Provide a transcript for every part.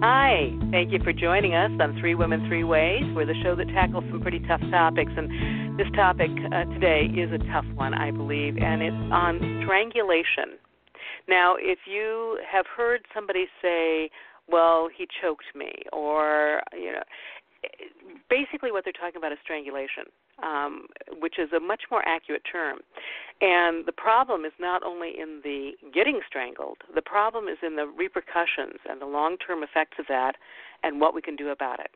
Hi, thank you for joining us on Three Women, Three Ways. We're the show that tackles some pretty tough topics, and this topic today is a tough one, I believe, and it's on strangulation. Now, if you have heard somebody say, well, he choked me, or, you know, basically what they're talking about is strangulation, which is a much more accurate term. And the problem is not only in the getting strangled, the problem is in the repercussions and the long-term effects of that and what we can do about it.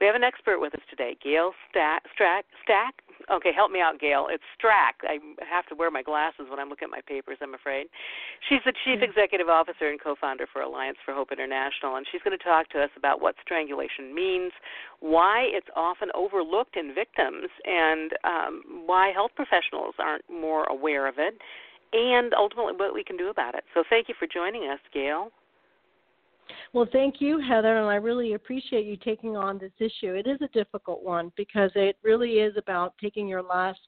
We have an expert with us today, Gael Strack. Okay, help me out, Gael. It's Strack. I have to wear my glasses when I look at my papers, I'm afraid. She's the Chief Executive Officer and co-founder for Alliance for HOPE International, and she's going to talk to us about what strangulation means, why it's often overlooked in victims, and why health professionals aren't more aware of it, and ultimately what we can do about it. So thank you for joining us, Gael. Well, thank you, Heather, and I really appreciate you taking on this issue. It is a difficult one because it really is about taking your last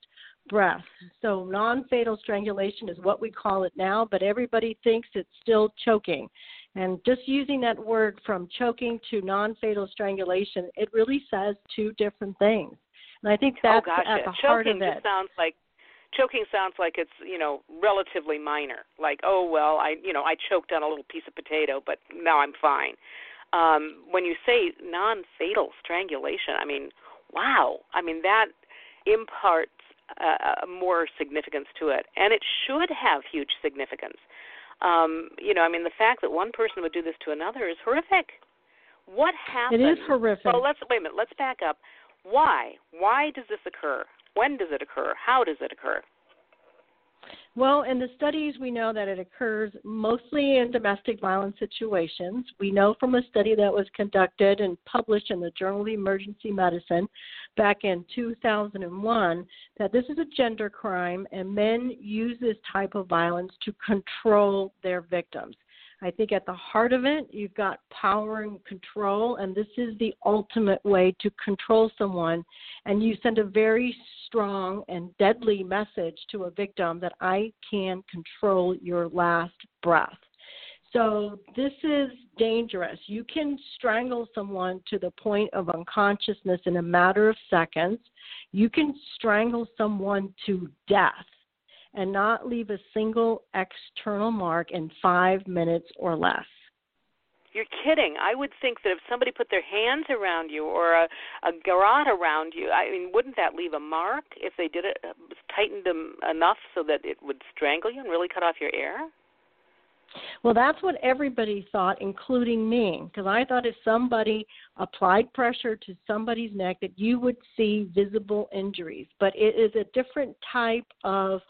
breath. So non-fatal strangulation is what we call it now, but everybody thinks it's still choking. And just using that word from choking to non-fatal strangulation, it really says two different things. And I think that's at the heart of it. Choking sounds like it's, you know, relatively minor. Like, oh, well, I choked on a little piece of potato, but now I'm fine. When you say non-fatal strangulation, I mean, wow. I mean, that imparts more significance to it, and it should have huge significance. The fact that one person would do this to another is horrific. What happened? It is horrific. Well, let's back up. Why? Why does this occur? When does it occur? How does it occur? Well, in the studies, we know that it occurs mostly in domestic violence situations. We know from a study that was conducted and published in the Journal of Emergency Medicine back in 2001 that this is a gender crime, and men use this type of violence to control their victims. I think at the heart of it, you've got power and control, and this is the ultimate way to control someone. And you send a very strong and deadly message to a victim that I can control your last breath. So this is dangerous. You can strangle someone to the point of unconsciousness in a matter of seconds. You can strangle someone to death and not leave a single external mark in 5 minutes or less. You're kidding. I would think that if somebody put their hands around you or a garrote around you, I mean, wouldn't that leave a mark if they did it, tightened them enough so that it would strangle you and really cut off your air? Well, that's what everybody thought, including me, because I thought if somebody applied pressure to somebody's neck that you would see visible injuries. But it is a different type of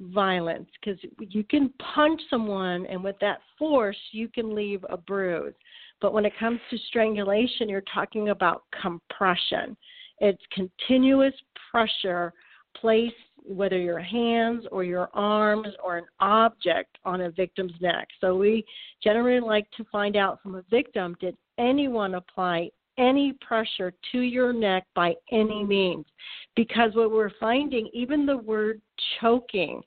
violence because you can punch someone, and with that force, you can leave a bruise. But when it comes to strangulation, you're talking about compression. It's continuous pressure placed, whether your hands or your arms or an object on a victim's neck. So we generally like to find out from a victim, did anyone apply any pressure to your neck by any means? Because what we're finding, even the word choking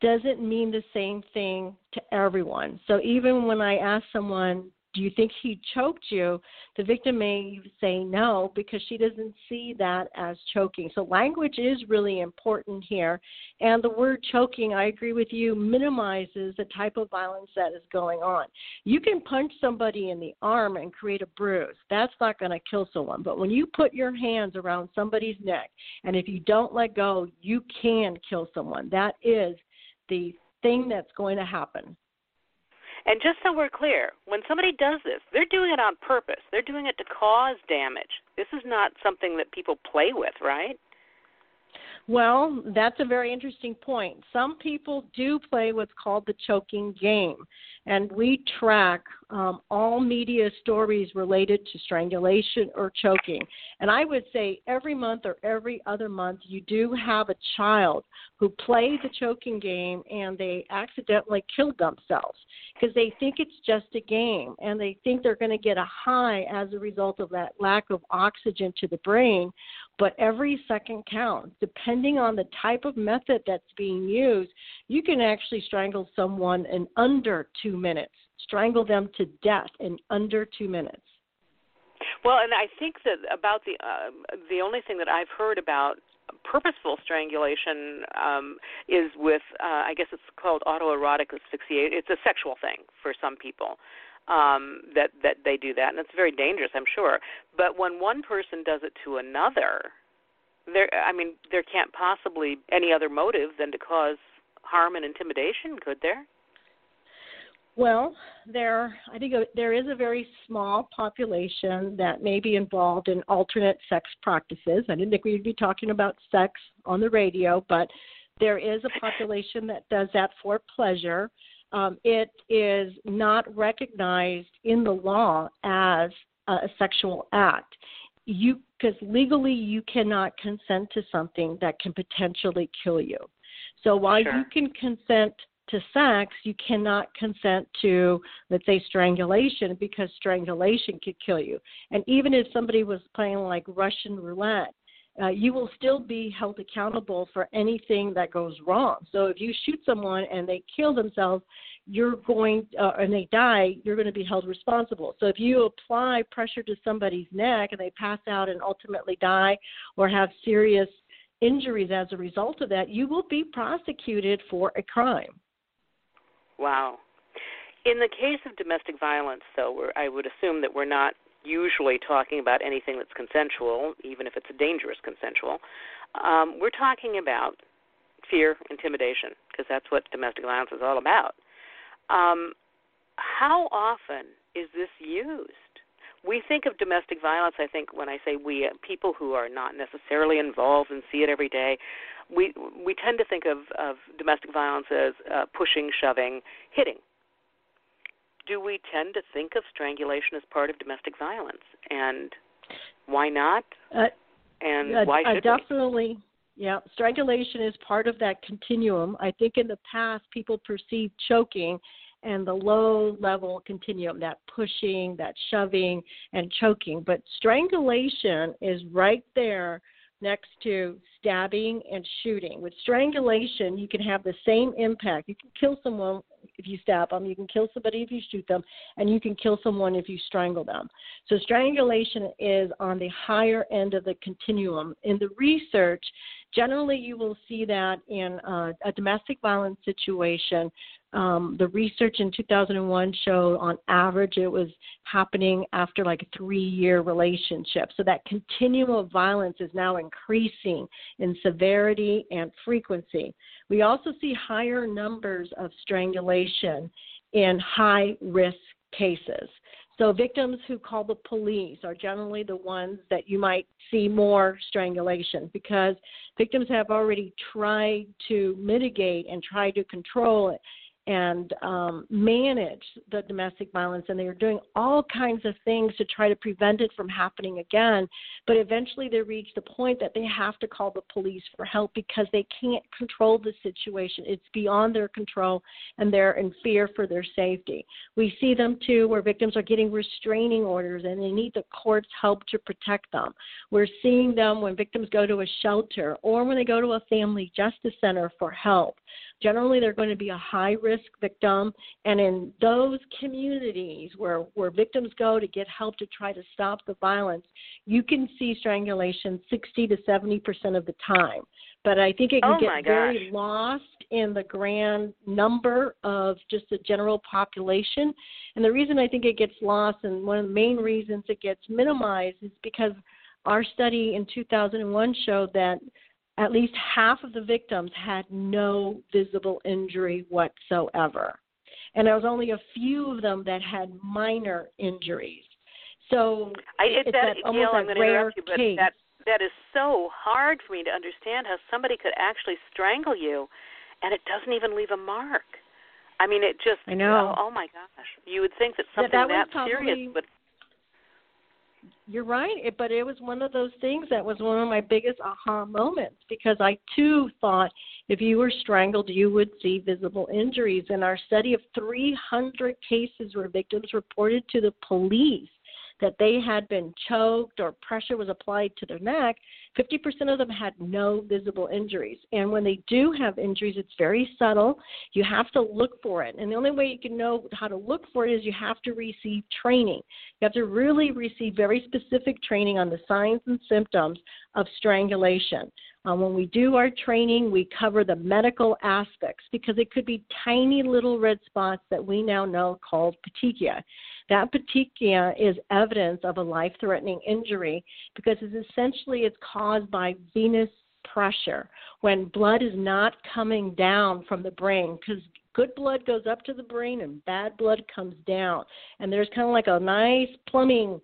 doesn't mean the same thing to everyone. So even when I ask someone, do you think he choked you? The victim may say no because she doesn't see that as choking. So language is really important here. And the word choking, I agree with you, minimizes the type of violence that is going on. You can punch somebody in the arm and create a bruise. That's not going to kill someone. But when you put your hands around somebody's neck, and if you don't let go, you can kill someone. That is the thing that's going to happen. And just so we're clear, when somebody does this, they're doing it on purpose. They're doing it to cause damage. This is not something that people play with, right? Well, that's a very interesting point. Some people do play what's called the choking game, and we track all media stories related to strangulation or choking. And I would say every month or every other month, you do have a child who played the choking game and they accidentally killed themselves because they think it's just a game and they think they're going to get a high as a result of that lack of oxygen to the brain. But every second counts. Depending on the type of method that's being used, you can actually strangle someone in under 2 minutes, strangle them to death in under 2 minutes. Well, and I think that about the only thing that I've heard about purposeful strangulation is with, I guess it's called autoerotic asphyxiation. It's a sexual thing for some people. That they do that, and it's very dangerous, I'm sure. But when one person does it to another, there can't possibly any other motive than to cause harm and intimidation, could there? Well, I think there is a very small population that may be involved in alternate sex practices. I didn't think we'd be talking about sex on the radio, but there is a population that does that for pleasure. It is not recognized in the law as a sexual act, because legally you cannot consent to something that can potentially kill you. So while you can consent to sex, you cannot consent to, let's say, strangulation, because strangulation could kill you. And even if somebody was playing like Russian roulette, you will still be held accountable for anything that goes wrong. So if you shoot someone and they kill themselves, and they die, you're going to be held responsible. So if you apply pressure to somebody's neck and they pass out and ultimately die or have serious injuries as a result of that, you will be prosecuted for a crime. Wow. In the case of domestic violence, though, I would assume that we're not usually talking about anything that's consensual, even if it's a dangerous consensual. We're talking about fear, intimidation, because that's what domestic violence is all about. How often is this used? We think of domestic violence, I think, when I say we, people who are not necessarily involved and see it every day, we tend to think of domestic violence as pushing, shoving, hitting. Do we tend to think of strangulation as part of domestic violence? And why not? And why should we? Definitely, yeah. Strangulation is part of that continuum. I think in the past people perceived choking and the low-level continuum, that pushing, that shoving, and choking. But strangulation is right there next to stabbing and shooting. With strangulation, you can have the same impact. You can kill someone if you stab them, you can kill somebody if you shoot them, and you can kill someone if you strangle them. So strangulation is on the higher end of the continuum. In the research, generally you will see that in a domestic violence situation. The research in 2001 showed on average it was happening after like a 3-year relationship. So that continuum of violence is now increasing in severity and frequency. We also see higher numbers of strangulation in high-risk cases. So victims who call the police are generally the ones that you might see more strangulation, because victims have already tried to mitigate and try to control it and manage the domestic violence, and they're doing all kinds of things to try to prevent it from happening again, but eventually they reach the point that they have to call the police for help because they can't control the situation. It's beyond their control, and they're in fear for their safety. We see them, too, where victims are getting restraining orders, and they need the court's help to protect them. We're seeing them when victims go to a shelter or when they go to a family justice center for help. Generally, they're going to be a high-risk victim, and in those communities where victims go to get help to try to stop the violence, you can see strangulation 60 to 70% of the time. But I think it can get very lost in the grand number of just the general population. And the reason I think it gets lost, and one of the main reasons it gets minimized, is because our study in 2001 showed that at least half of the victims had no visible injury whatsoever. And there was only a few of them that had minor injuries. So it's that, Gail, I'm going to interrupt you, but that, that is so hard for me to understand, how somebody could actually strangle you and it doesn't even leave a mark. I mean, it just, I know. Oh my gosh, you would think that something that serious would. You're right, but it was one of those things that was one of my biggest aha moments, because I too thought if you were strangled, you would see visible injuries. In our study of 300 cases where victims reported to the police that they had been choked or pressure was applied to their neck, 50% of them had no visible injuries. And when they do have injuries, it's very subtle. You have to look for it. And the only way you can know how to look for it is you have to receive training. You have to really receive very specific training on the signs and symptoms of strangulation. When we do our training, we cover the medical aspects, because it could be tiny little red spots that we now know called petechia. That petechia is evidence of a life-threatening injury, because it's caused by venous pressure, when blood is not coming down from the brain, because good blood goes up to the brain and bad blood comes down. And there's kind of like a nice plumbing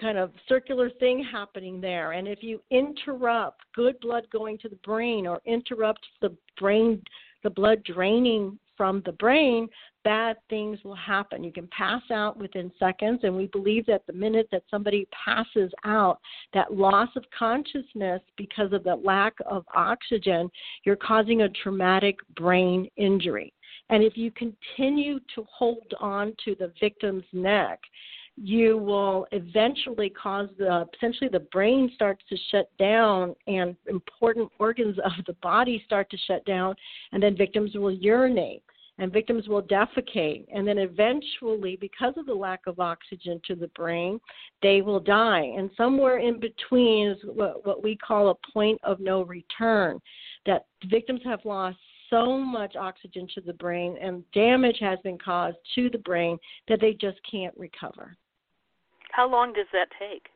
kind of circular thing happening there. And if you interrupt good blood going to the brain, or interrupt the blood draining from the brain, bad things will happen. You can pass out within seconds, and we believe that the minute that somebody passes out, that loss of consciousness because of the lack of oxygen, you're causing a traumatic brain injury. And if you continue to hold on to the victim's neck, you will eventually cause the brain starts to shut down, and important organs of the body start to shut down, and then victims will urinate, and victims will defecate, and then eventually, because of the lack of oxygen to the brain, they will die. And somewhere in between is what we call a point of no return, that victims have lost so much oxygen to the brain, and damage has been caused to the brain that they just can't recover. How long does that take?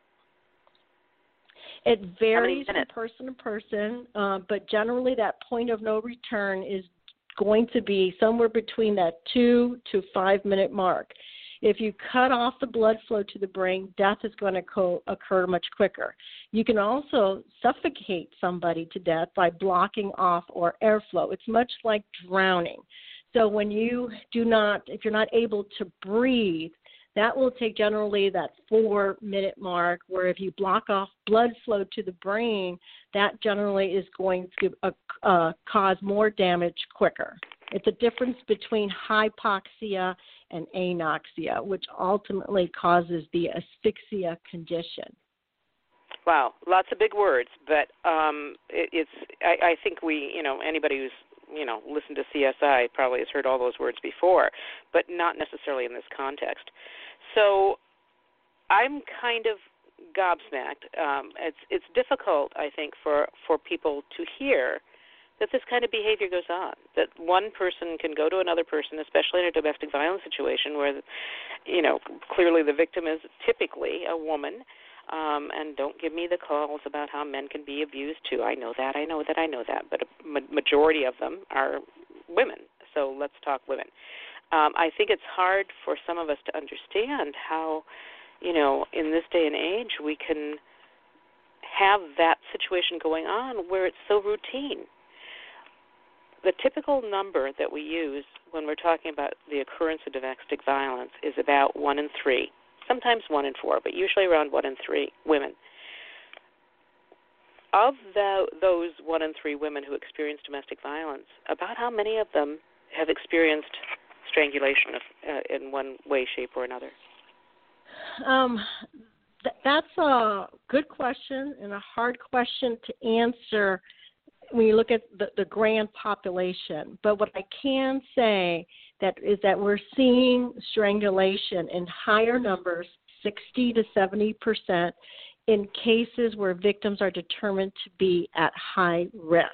It varies from person to person, but generally that point of no return is going to be somewhere between that 2 to 5 minute mark. If you cut off the blood flow to the brain, death is going to occur much quicker. You can also suffocate somebody to death by blocking off or airflow. It's much like drowning. So if you're not able to breathe, that will take generally that 4 minute mark, where if you block off blood flow to the brain, that generally is going to cause more damage quicker. It's a difference between hypoxia and anoxia, which ultimately causes the asphyxia condition. Wow, lots of big words, but I think anybody who's listened to CSI probably has heard all those words before, but not necessarily in this context. So I'm kind of gobsmacked. It's difficult, I think, for people to hear that this kind of behavior goes on, that one person can go to another person, especially in a domestic violence situation where, clearly the victim is typically a woman. And don't give me the calls about how men can be abused too. I know that. But a majority of them are women. So let's talk women. I think it's hard for some of us to understand how, in this day and age, we can have that situation going on where it's so routine. The typical number that we use when we're talking about the occurrence of domestic violence is about 1 in 3, sometimes 1 in 4, but usually around 1 in 3 women. Of those 1 in 3 women who experience domestic violence, about how many of them have experienced strangulation in one way, shape, or another? That's a good question and a hard question to answer when you look at the grand population. But what I can say is that we're seeing strangulation in higher numbers, 60% to 70%, in cases where victims are determined to be at high risk.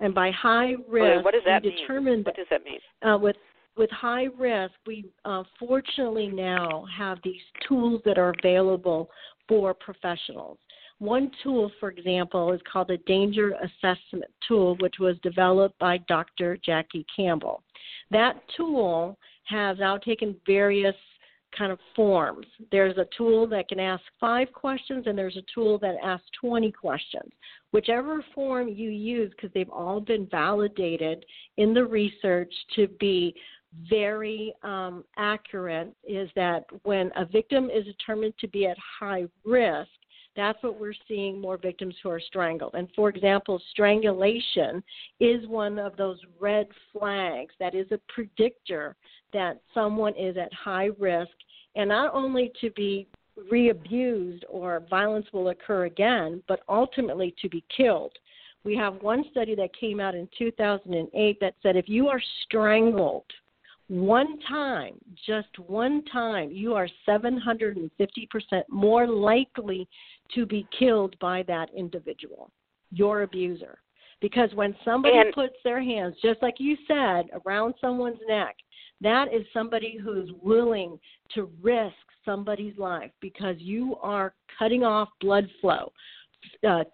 And by high risk, what does that mean? With high risk, we fortunately now have these tools that are available for professionals. One tool, for example, is called the Danger Assessment Tool, which was developed by Dr. Jackie Campbell. That tool has now taken various kind of forms. There's a tool that can ask 5 questions, and there's a tool that asks 20 questions. Whichever form you use, because they've all been validated in the research to be very accurate, is that when a victim is determined to be at high risk, that's what we're seeing more victims who are strangled. And, for example, strangulation is one of those red flags that is a predictor that someone is at high risk, and not only to be re-abused or violence will occur again, but ultimately to be killed. We have one study that came out in 2008 that said if you are strangled one time, just one time, you are 750% more likely to be killed by that individual, your abuser. Because when somebody puts their hands, just like you said, around someone's neck, that is somebody who's willing to risk somebody's life because you are cutting off blood flow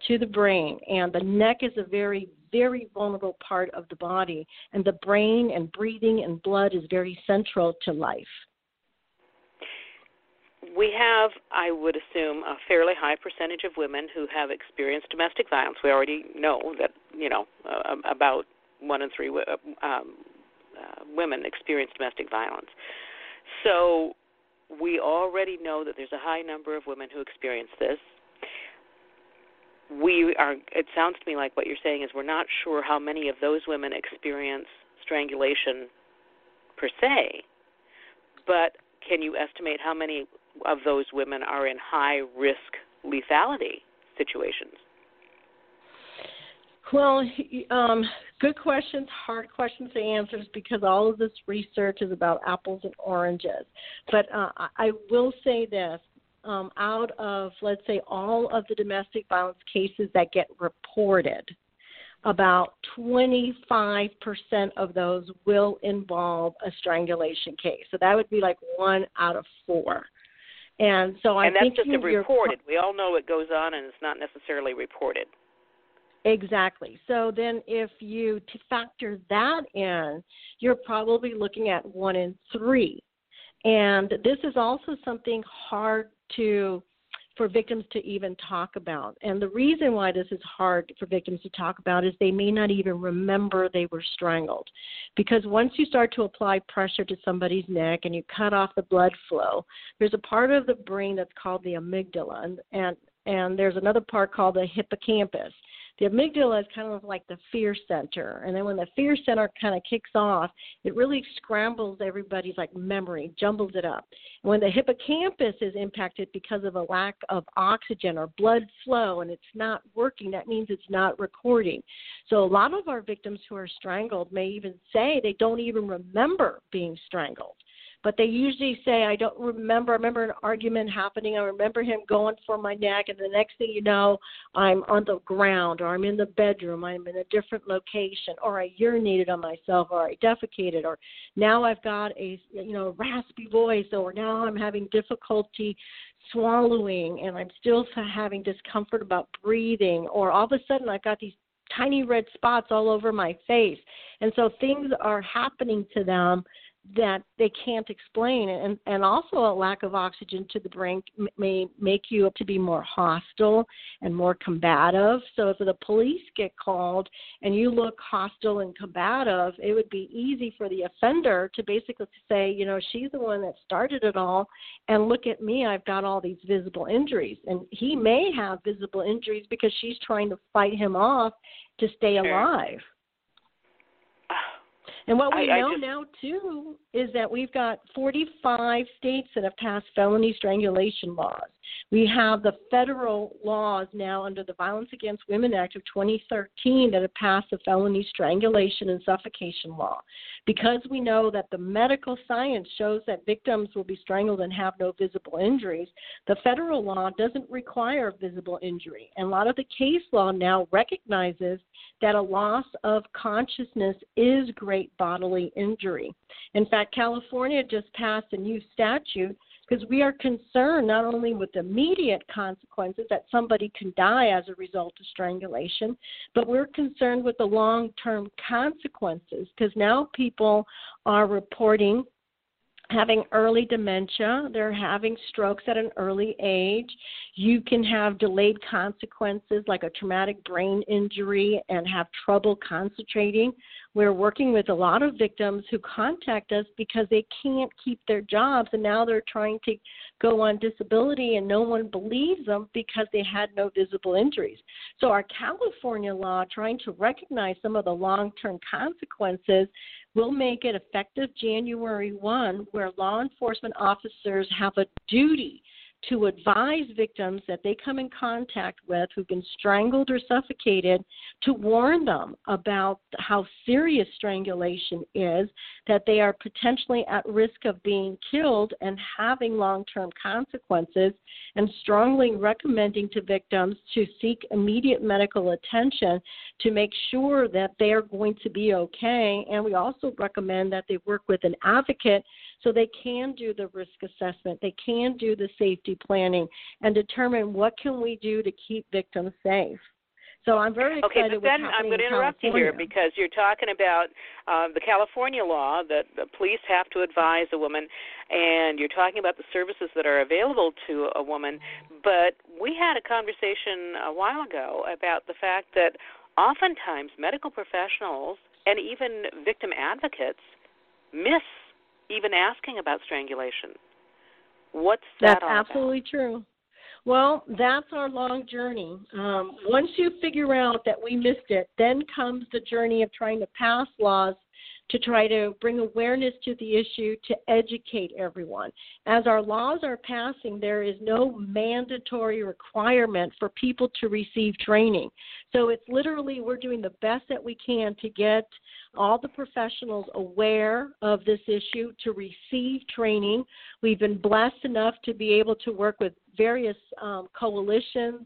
to the brain, and the neck is a very, very vulnerable part of the body, and the brain and breathing and blood is very central to life. We have, I would assume, a fairly high percentage of women who have experienced domestic violence. We already know that, you know, about 1 in 3 women experience domestic violence. So we already know that there's a high number of women who experience this. We are, it sounds to me like what you're saying is we're not sure how many of those women experience strangulation per se, but can you estimate how many of those women are in high-risk lethality situations? Well, good questions, hard questions to answer because all of this research is about apples and oranges. But I will say this. Out of, let's say, all of the domestic violence cases that get reported, about 25% of those will involve a strangulation case. So that would be like 1 out of 4. And so I think that's just reported. We all know it goes on, and it's not necessarily reported. Exactly. So then if you factor that in, you're probably looking at 1 in 3. And this is also something hard for victims to even talk about. And the reason why this is hard for victims to talk about is they may not even remember they were strangled. Because once you start to apply pressure to somebody's neck and you cut off the blood flow, there's a part of the brain that's called the amygdala, and there's another part called the hippocampus. The amygdala is kind of like the fear center, and then when the fear center kind of kicks off, it really scrambles everybody's like memory, jumbles it up. And when the hippocampus is impacted because of a lack of oxygen or blood flow and it's not working, that means it's not recording. So a lot of our victims who are strangled may even say they don't even remember being strangled. But they usually say, I don't remember. I remember an argument happening. I remember him going for my neck, and the next thing you know, I'm on the ground, or I'm in the bedroom, I'm in a different location, or I urinated on myself, or I defecated, or now I've got a raspy voice, or now I'm having difficulty swallowing, and I'm still having discomfort about breathing, or all of a sudden I've got these tiny red spots all over my face. And so things are happening to them that they can't explain, and also a lack of oxygen to the brain may make you to be more hostile and more combative. So if the police get called and you look hostile and combative, it would be easy for the offender to basically say, she's the one that started it all, and look at me, I've got all these visible injuries. And he may have visible injuries because she's trying to fight him off to stay alive. And what we know now, too, is that we've got 45 states that have passed felony strangulation laws. We have the federal laws now under the Violence Against Women Act of 2013 that have passed the felony strangulation and suffocation law. Because we know that the medical science shows that victims will be strangled and have no visible injuries, the federal law doesn't require visible injury. And a lot of the case law now recognizes that a loss of consciousness is great bodily injury. In fact, California just passed a new statute because we are concerned not only with the immediate consequences that somebody can die as a result of strangulation, but we're concerned with the long-term consequences because now people are reporting having early dementia. They're having strokes at an early age. You can have delayed consequences like a traumatic brain injury and have trouble concentrating. We're working with a lot of victims who contact us because they can't keep their jobs, and now they're trying to go on disability, and no one believes them because they had no visible injuries. So our California law, trying to recognize some of the long-term consequences, will make it effective January 1, where law enforcement officers have a duty to advise victims that they come in contact with who've been strangled or suffocated, to warn them about how serious strangulation is, that they are potentially at risk of being killed and having long-term consequences, and strongly recommending to victims to seek immediate medical attention to make sure that they are going to be okay. And we also recommend that they work with an advocate so they can do the risk assessment, they can do the safety planning, and determine what can we do to keep victims safe. So I'm very excited. Okay, but then I'm going to interrupt you here, because you're talking about the California law that the police have to advise a woman, and you're talking about the services that are available to a woman. But we had a conversation a while ago about the fact that oftentimes medical professionals and even victim advocates miss even asking about strangulation. What's that all about? That's absolutely true. Well, that's our long journey. Once you figure out that we missed it, then comes the journey of trying to pass laws to try to bring awareness to the issue, to educate everyone. As our laws are passing, there is no mandatory requirement for people to receive training. So it's literally, we're doing the best that we can to get all the professionals aware of this issue, to receive training. We've been blessed enough to be able to work with various coalitions,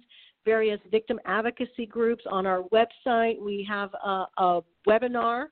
various victim advocacy groups. On our website, we have a webinar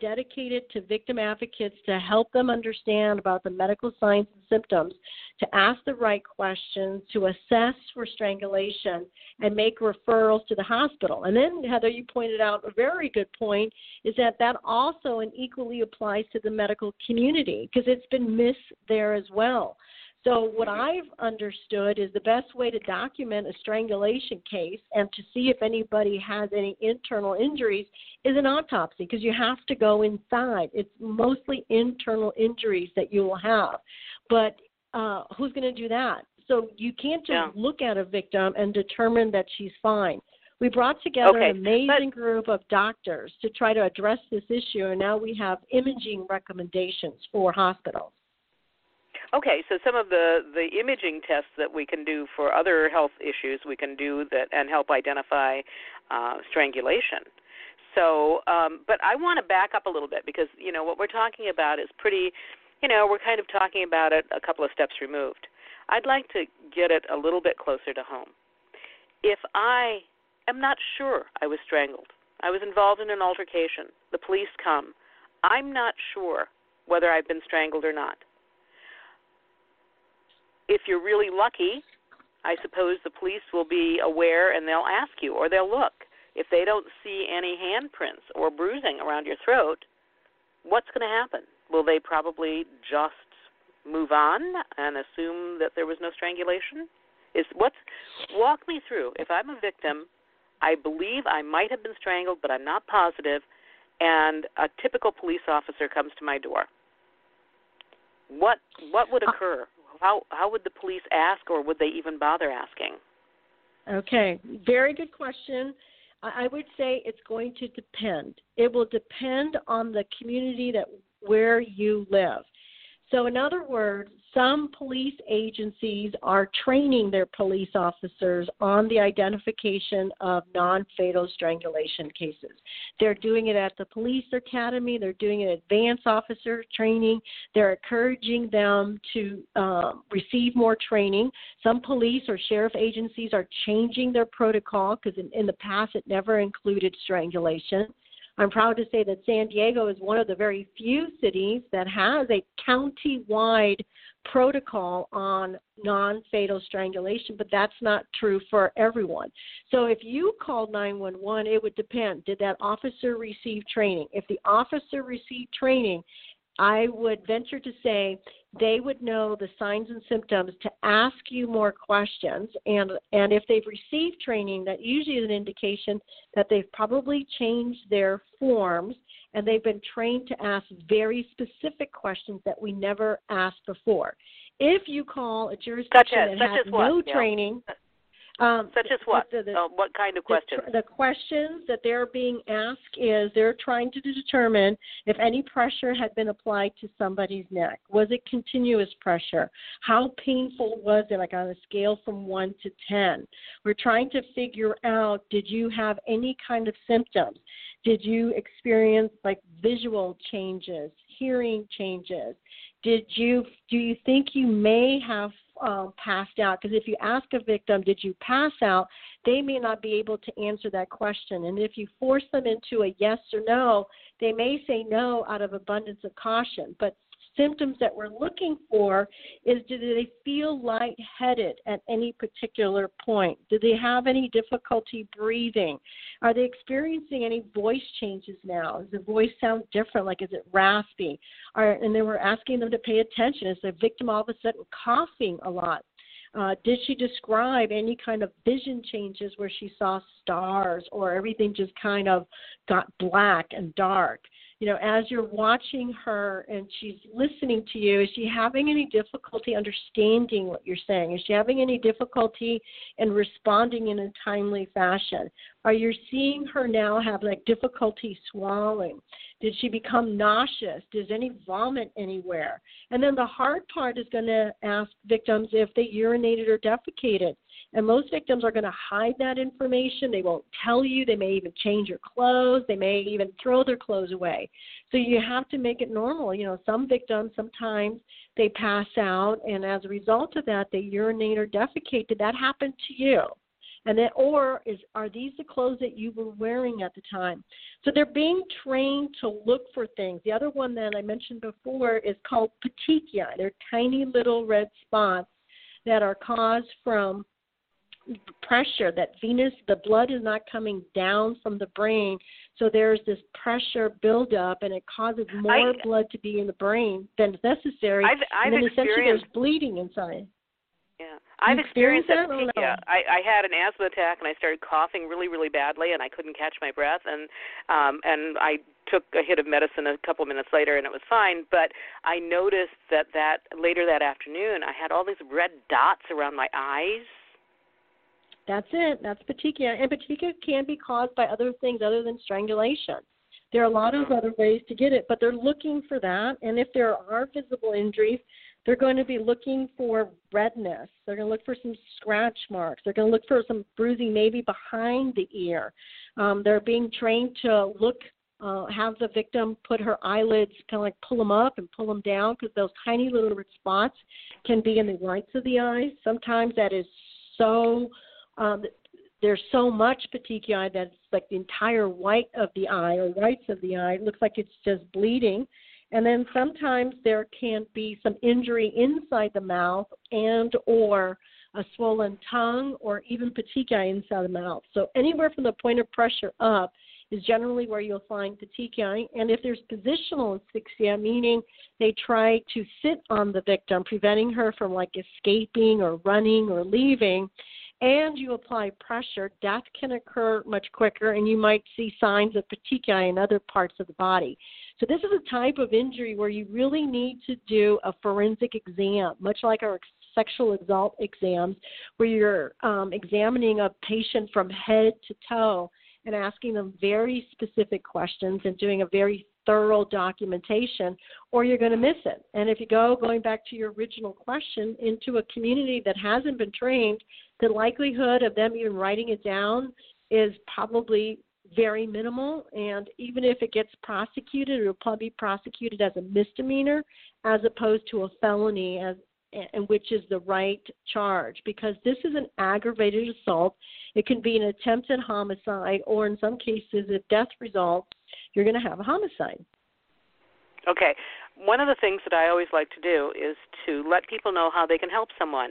dedicated to victim advocates to help them understand about the medical signs and symptoms, to ask the right questions, to assess for strangulation, and make referrals to the hospital. And then, Heather, you pointed out a very good point, is that that also and equally applies to the medical community, because it's been missed there as well. So what I've understood is the best way to document a strangulation case and to see if anybody has any internal injuries is an autopsy, because you have to go inside. It's mostly internal injuries that you will have. But who's going to do that? So you can't just look at a victim and determine that she's fine. We brought together an amazing group of doctors to try to address this issue, and now we have imaging recommendations for hospitals. Okay, so some of the imaging tests that we can do for other health issues, we can do that and help identify strangulation. So, but I want to back up a little bit, because, you know, what we're talking about is pretty, you know, we're kind of talking about it a couple of steps removed. I'd like to get it a little bit closer to home. If I am not sure I was strangled, I was involved in an altercation, the police come, I'm not sure whether I've been strangled or not. If you're really lucky, I suppose the police will be aware and they'll ask you, or they'll look. If they don't see any handprints or bruising around your throat, what's going to happen? Will they probably just move on and assume that there was no strangulation? Walk me through. If I'm a victim, I believe I might have been strangled, but I'm not positive, and a typical police officer comes to my door. What would occur? How would the police ask, or would they even bother asking? Okay, very good question. I would say it's going to depend. It will depend on the community where you live. So in other words, some police agencies are training their police officers on the identification of non-fatal strangulation cases. They're doing it at the police academy. They're doing it at advanced officer training. They're encouraging them to receive more training. Some police or sheriff agencies are changing their protocol, because in the past it never included strangulation. I'm proud to say that San Diego is one of the very few cities that has a county-wide protocol on non-fatal strangulation, but that's not true for everyone. So if you called 911, it would depend. Did that officer receive training? If the officer received training, I would venture to say they would know the signs and symptoms to ask you more questions. And if they've received training, that usually is an indication that they've probably changed their forms and they've been trained to ask very specific questions that we never asked before. If you call a jurisdiction that has no training... Such as what? What kind of questions? The questions that they're being asked is they're trying to determine if any pressure had been applied to somebody's neck. Was it continuous pressure? How painful was it, like on a scale from 1 to 10? We're trying to figure out, did you have any kind of symptoms? Did you experience like visual changes, hearing changes? Do you think you may have passed out? Because if you ask a victim, did you pass out, they may not be able to answer that question. And if you force them into a yes or no, they may say no out of abundance of caution. But symptoms that we're looking for is, do they feel lightheaded at any particular point? Do they have any difficulty breathing? Are they experiencing any voice changes now? Does the voice sound different? Like, is it raspy? And then we're asking them to pay attention. Is the victim all of a sudden coughing a lot? Did she describe any kind of vision changes where she saw stars or everything just kind of got black and dark? You know, as you're watching her and she's listening to you, is she having any difficulty understanding what you're saying? Is she having any difficulty in responding in a timely fashion? Are you seeing her now have, like, difficulty swallowing? Did she become nauseous? Does any vomit anywhere? And then the hard part is going to ask victims if they urinated or defecated. And most victims are going to hide that information. They won't tell you. They may even change your clothes. They may even throw their clothes away. So you have to make it normal. You know, some victims, sometimes they pass out, and as a result of that, they urinate or defecate. Did that happen to you? And then, are these the clothes that you were wearing at the time? So they're being trained to look for things. The other one that I mentioned before is called petechia. They're tiny little red spots that are caused from pressure, that the blood is not coming down from the brain, so there's this pressure buildup, and it causes more blood to be in the brain than is necessary, and then essentially there's bleeding inside. Yeah, I've experienced that. No? I had an asthma attack, and I started coughing really, really badly, and I couldn't catch my breath, and I took a hit of medicine a couple minutes later, and it was fine. But I noticed that later that afternoon, I had all these red dots around my eyes. That's it. That's petechia. And petechia can be caused by other things other than strangulation. There are a lot of other ways to get it, but they're looking for that. And if there are visible injuries, they're going to be looking for redness. They're going to look for some scratch marks. They're going to look for some bruising maybe behind the ear. They're being trained to look, have the victim put her eyelids, kind of like pull them up and pull them down, because those tiny little red spots can be in the whites of the eyes. Sometimes that is so... there's so much petechiae that it's like the entire white of the eye or whites of the eye. It looks like it's just bleeding. And then sometimes there can be some injury inside the mouth and or a swollen tongue or even petechiae inside the mouth. So anywhere from the point of pressure up is generally where you'll find petechiae. And if there's positional asphyxia, meaning they try to sit on the victim, preventing her from like escaping or running or leaving, and you apply pressure, death can occur much quicker, and you might see signs of petechiae in other parts of the body. So this is a type of injury where you really need to do a forensic exam, much like our sexual assault exams, where you're examining a patient from head to toe and asking them very specific questions and doing a very thorough documentation, or you're going to miss it. And if you going back to your original question, into a community that hasn't been trained, the likelihood of them even writing it down is probably very minimal. And even if it gets prosecuted, it will probably be prosecuted as a misdemeanor as opposed to a felony, and which is the right charge, because this is an aggravated assault. It can be an attempted homicide, or in some cases, if death results, you're going to have a homicide. Okay. One of the things that I always like to do is to let people know how they can help someone.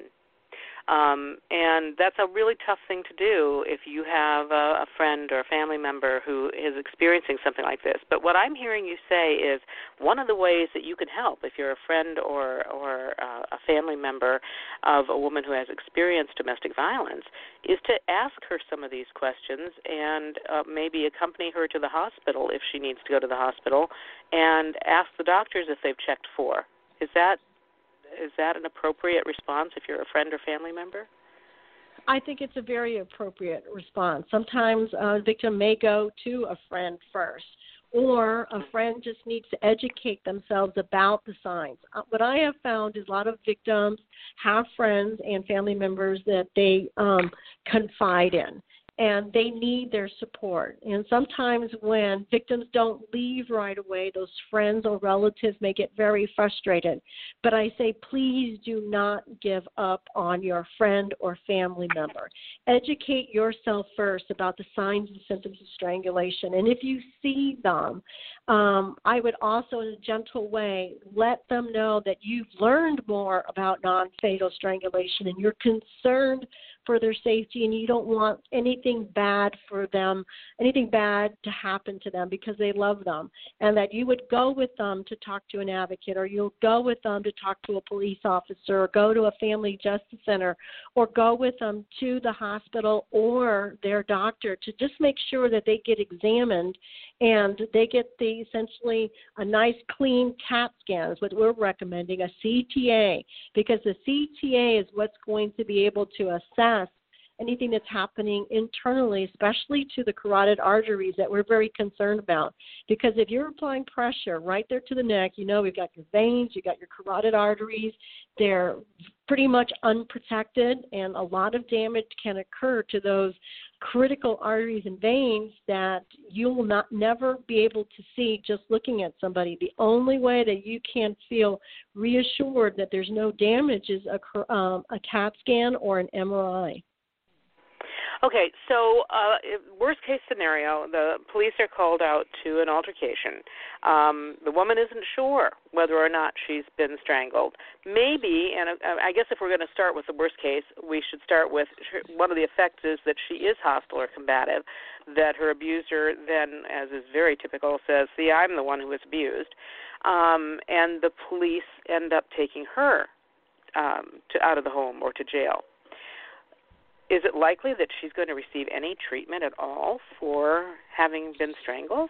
And that's a really tough thing to do if you have a friend or a family member who is experiencing something like this. But what I'm hearing you say is one of the ways that you can help if you're a friend or a family member of a woman who has experienced domestic violence is to ask her some of these questions and maybe accompany her to the hospital if she needs to go to the hospital and ask the doctors if they've checked for. Is that an appropriate response if you're a friend or family member? I think it's a very appropriate response. Sometimes a victim may go to a friend first, or a friend just needs to educate themselves about the signs. What I have found is a lot of victims have friends and family members that they confide in, and they need their support. And sometimes when victims don't leave right away, those friends or relatives may get very frustrated. But I say, please do not give up on your friend or family member. Educate yourself first about the signs and symptoms of strangulation. And if you see them, I would also, in a gentle way, let them know that you've learned more about non-fatal strangulation and you're concerned for their safety, and you don't want anything bad to happen to them because they love them, and that you would go with them to talk to an advocate, or you'll go with them to talk to a police officer, or go to a family justice center, or go with them to the hospital or their doctor to just make sure that they get examined and they get essentially a nice clean CAT scan is what we're recommending, a CTA, because the CTA is what's going to be able to assess anything that's happening internally, especially to the carotid arteries that we're very concerned about. Because if you're applying pressure right there to the neck, we've got your veins, you've got your carotid arteries, they're pretty much unprotected, and a lot of damage can occur to those critical arteries and veins that you will never be able to see just looking at somebody. The only way that you can feel reassured that there's no damage is a CAT scan or an MRI. Okay, so worst case scenario, the police are called out to an altercation. The woman isn't sure whether or not she's been strangled. Maybe, and I guess if we're going to start with the worst case, we should start with one of the effects is that she is hostile or combative, that her abuser then, as is very typical, says, see, I'm the one who was abused, and the police end up taking her out of the home or to jail. Is it likely that she's going to receive any treatment at all for having been strangled?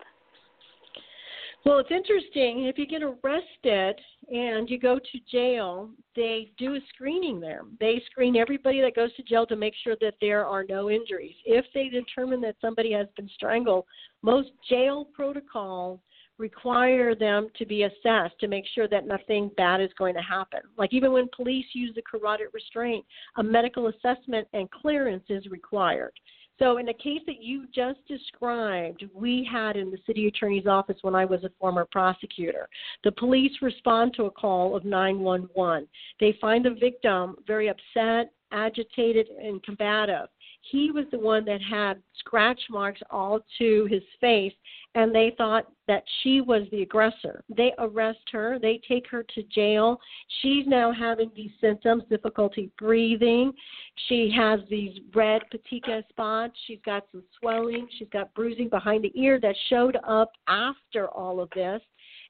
Well, it's interesting. If you get arrested and you go to jail, they do a screening there. They screen everybody that goes to jail to make sure that there are no injuries. If they determine that somebody has been strangled, most jail protocols require them to be assessed to make sure that nothing bad is going to happen. Like even when police use the carotid restraint, a medical assessment and clearance is required. So in the case that you just described, we had in the city attorney's office when I was a former prosecutor, the police respond to a call of 911. They find the victim very upset, agitated, and combative. He was the one that had scratch marks all to his face, and they thought that she was the aggressor. They arrest her. They take her to jail. She's now having these symptoms, difficulty breathing. She has these red petechia spots. She's got some swelling. She's got bruising behind the ear that showed up after all of this.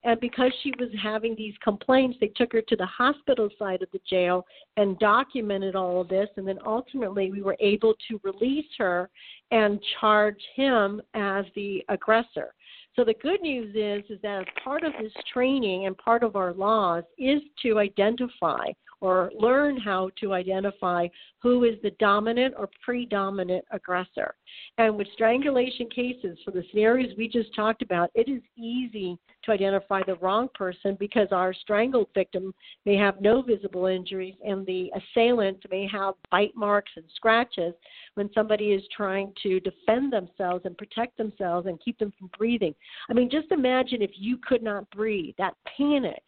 And because she was having these complaints, they took her to the hospital side of the jail and documented all of this. And then ultimately we were able to release her and charge him as the aggressor. So the good news is that as part of this training and part of our laws is to identify or learn how to identify who is the dominant or predominant aggressor. And with strangulation cases, for the scenarios we just talked about, it is easy to identify the wrong person because our strangled victim may have no visible injuries and the assailant may have bite marks and scratches when somebody is trying to defend themselves and protect themselves and keep them from breathing. I mean, just imagine if you could not breathe, that panic.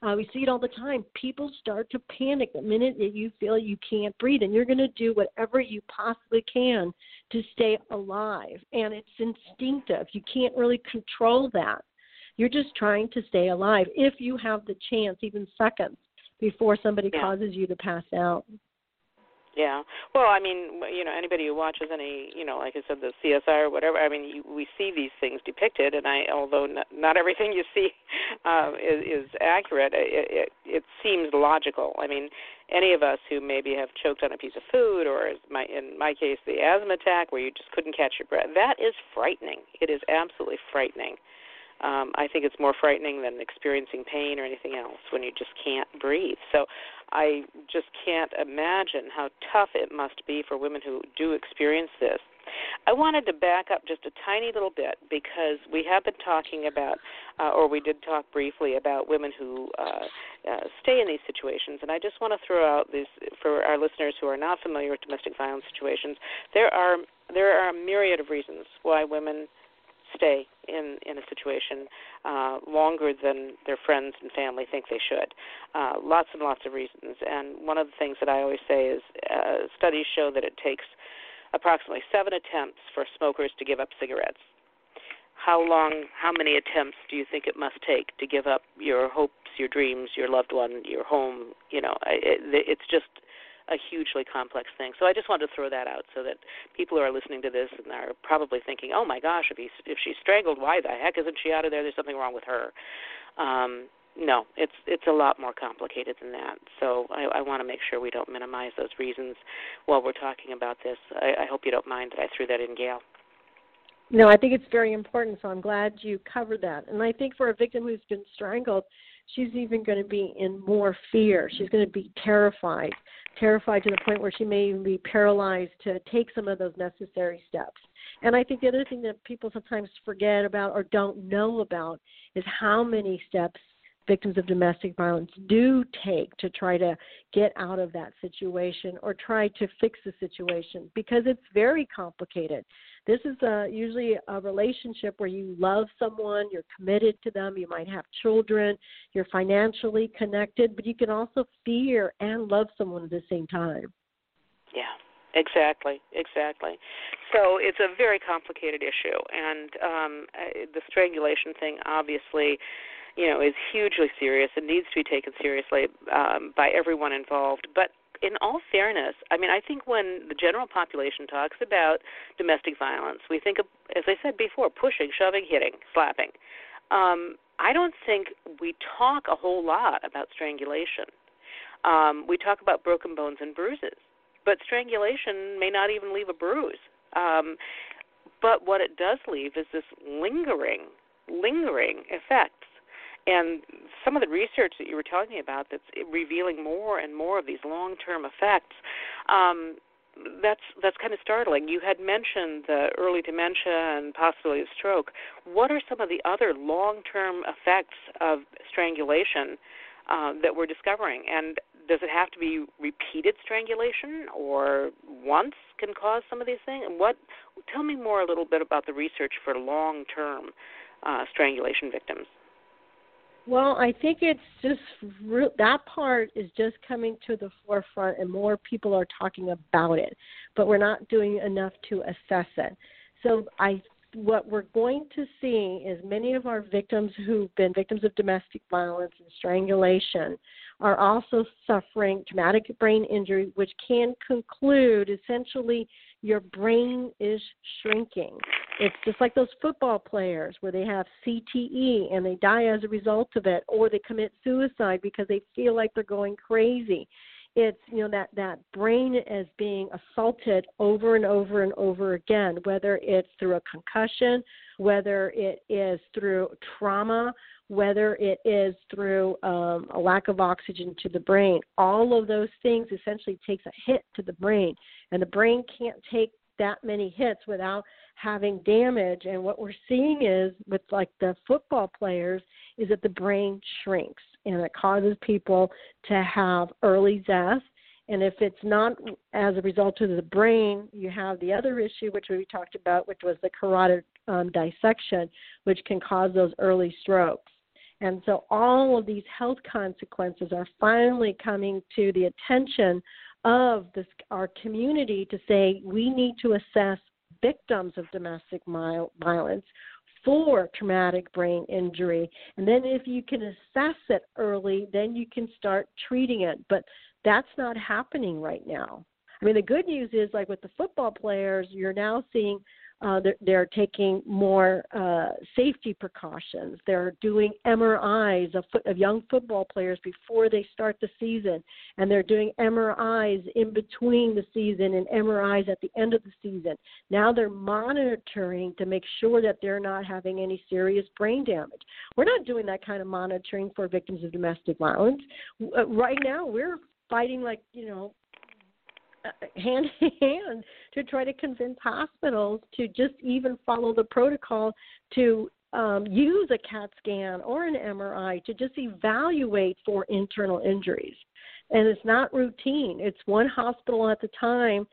We see it all the time. People start to panic the minute that you feel you can't breathe, and you're going to do whatever you possibly can to stay alive. And it's instinctive. You can't really control that. You're just trying to stay alive if you have the chance, even seconds, before somebody causes you to pass out. Yeah. Well, I mean, you know, anybody who watches any, you know, like I said, the CSI or whatever, I mean, we see these things depicted, and although not everything you see is accurate, it seems logical. I mean, any of us who maybe have choked on a piece of food, or in my case, the asthma attack where you just couldn't catch your breath, that is frightening. It is absolutely frightening. I think it's more frightening than experiencing pain or anything else when you just can't breathe. So I just can't imagine how tough it must be for women who do experience this. I wanted to back up just a tiny little bit because we have been talking about, or we did talk briefly about women who stay in these situations, and I just want to throw out this for our listeners who are not familiar with domestic violence situations. There are a myriad of reasons why women stay in a situation longer than their friends and family think they should. Lots and lots of reasons. And one of the things that I always say is studies show that it takes approximately 7 attempts for smokers to give up cigarettes. How many attempts do you think it must take to give up your hopes, your dreams, your loved one, your home? You know, it's just a hugely complex thing. So I just wanted to throw that out so that people who are listening to this and are probably thinking, oh, my gosh, if she's strangled, why the heck isn't she out of there? There's something wrong with her. No, it's a lot more complicated than that. So I want to make sure we don't minimize those reasons while we're talking about this. I hope you don't mind that I threw that in, Gail. No, I think it's very important, so I'm glad you covered that. And I think for a victim who's been strangled, she's even going to be in more fear. She's going to be terrified to the point where she may even be paralyzed to take some of those necessary steps. And I think the other thing that people sometimes forget about or don't know about is how many steps victims of domestic violence do take to try to get out of that situation or try to fix the situation, because it's very complicated. This is usually a relationship where you love someone, you're committed to them, you might have children, you're financially connected, but you can also fear and love someone at the same time. Yeah. Exactly. So it's a very complicated issue, and the strangulation thing obviously, you know, is hugely serious and needs to be taken seriously by everyone involved. But in all fairness, I mean, I think when the general population talks about domestic violence, we think of, as I said before, pushing, shoving, hitting, slapping. I don't think we talk a whole lot about strangulation. We talk about broken bones and bruises. But strangulation may not even leave a bruise. But what it does leave is this lingering effects. And some of the research that you were talking about that's revealing more and more of these long-term effects, that's kind of startling. You had mentioned the early dementia and possibility of stroke. What are some of the other long-term effects of strangulation that we're discovering? And does it have to be repeated strangulation, or once can cause some of these things? And tell me more a little bit about the research for long-term strangulation victims. Well, I think it's just that part is just coming to the forefront, and more people are talking about it, but we're not doing enough to assess it. So what we're going to see is many of our victims who've been victims of domestic violence and strangulation are also suffering traumatic brain injury, which can conclude essentially your brain is shrinking. It's just like those football players where they have CTE and they die as a result of it, or they commit suicide because they feel like they're going crazy. It's, you know, that brain is being assaulted over and over and over again, whether it's through a concussion, whether it is through trauma, whether it is through a lack of oxygen to the brain. All of those things essentially takes a hit to the brain, and the brain can't take that many hits without having damage. And what we're seeing is with like the football players is that the brain shrinks, and it causes people to have early death. And if it's not as a result of the brain, you have the other issue, which we talked about, which was the carotid dissection, which can cause those early strokes. And so all of these health consequences are finally coming to the attention of our community to say we need to assess victims of domestic violence for traumatic brain injury. And then if you can assess it early, then you can start treating it. But that's not happening right now. I mean, the good news is, like with the football players, you're now seeing they're taking more safety precautions. They're doing MRIs of young football players before they start the season, and they're doing MRIs in between the season and MRIs at the end of the season. Now they're monitoring to make sure that they're not having any serious brain damage. We're not doing that kind of monitoring for victims of domestic violence. Right now we're fighting like, hand in hand to try to convince hospitals to just even follow the protocol to use a CAT scan or an MRI to just evaluate for internal injuries. And it's not routine. It's one hospital at a time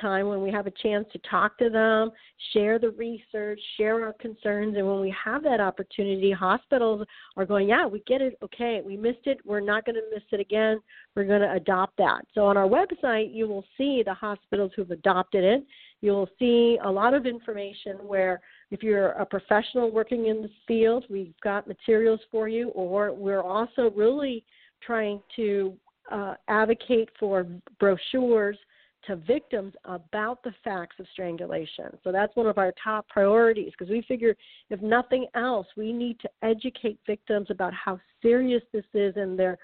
when we have a chance to talk to them, share the research, share our concerns. And when we have that opportunity, hospitals are going, yeah, we get it. Okay, we missed it. We're not going to miss it again. We're going to adopt that. So on our website, you will see the hospitals who've adopted it. You will see a lot of information where if you're a professional working in this field, we've got materials for you, or we're also really trying to advocate for brochures to victims about the facts of strangulation. So that's one of our top priorities, because we figure if nothing else, we need to educate victims about how serious this is and their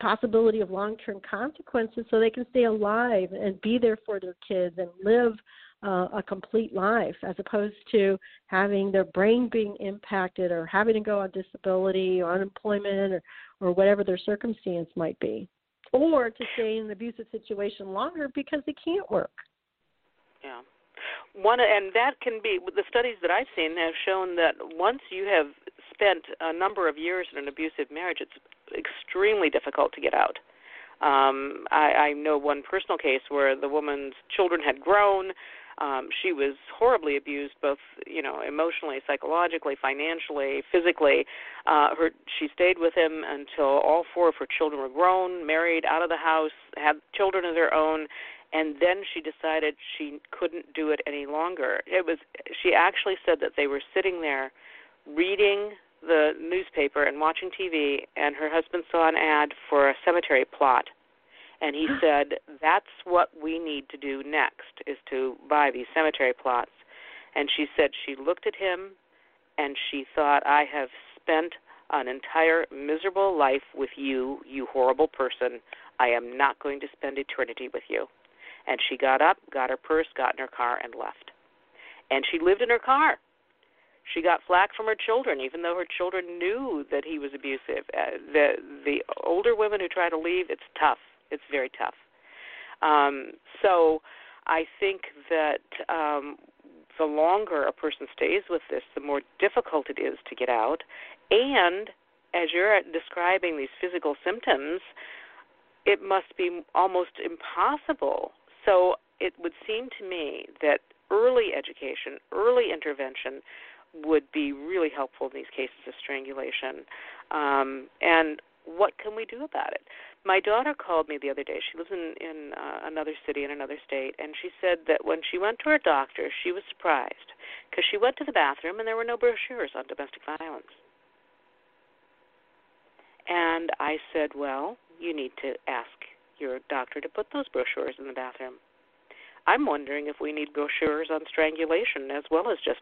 possibility of long-term consequences so they can stay alive and be there for their kids and live a complete life, as opposed to having their brain being impacted or having to go on disability or unemployment or whatever their circumstance might be, or to stay in an abusive situation longer because they can't work. Yeah. And that can be, the studies that I've seen have shown that once you have spent a number of years in an abusive marriage, it's extremely difficult to get out. I know one personal case where the woman's children had grown. She was horribly abused, both emotionally, psychologically, financially, physically. She stayed with him until all four of her children were grown, married, out of the house, had children of their own, and then she decided she couldn't do it any longer. She actually said that they were sitting there reading the newspaper and watching TV, and her husband saw an ad for a cemetery plot. And he said, that's what we need to do next, is to buy these cemetery plots. And she said she looked at him and she thought, I have spent an entire miserable life with you, you horrible person. I am not going to spend eternity with you. And she got up, got her purse, got in her car, and left. And she lived in her car. She got flack from her children, even though her children knew that he was abusive. The older women who try to leave, it's tough. It's very tough. So I think that the longer a person stays with this, the more difficult it is to get out. And as you're describing these physical symptoms, it must be almost impossible. So it would seem to me that early education, early intervention would be really helpful in these cases of strangulation. And what can we do about it? My daughter called me the other day. She lives in another city in another state, and she said that when she went to her doctor, she was surprised because she went to the bathroom and there were no brochures on domestic violence. And I said, well, you need to ask your doctor to put those brochures in the bathroom. I'm wondering if we need brochures on strangulation as well as just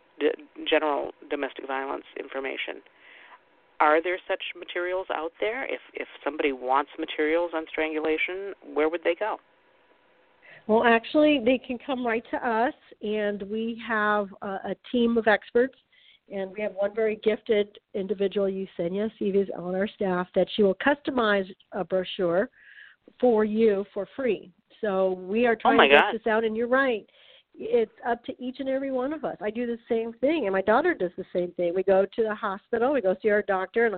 general domestic violence information. Are there such materials out there? If somebody wants materials on strangulation, where would they go? Well, actually, they can come right to us, and we have a team of experts, and we have one very gifted individual, Eugenia Sevis, on our staff, that she will customize a brochure for you for free. So we are trying to get this out, and you're right. It's up to each and every one of us. I do the same thing, and my daughter does the same thing. We go to the hospital, we go see our doctor, and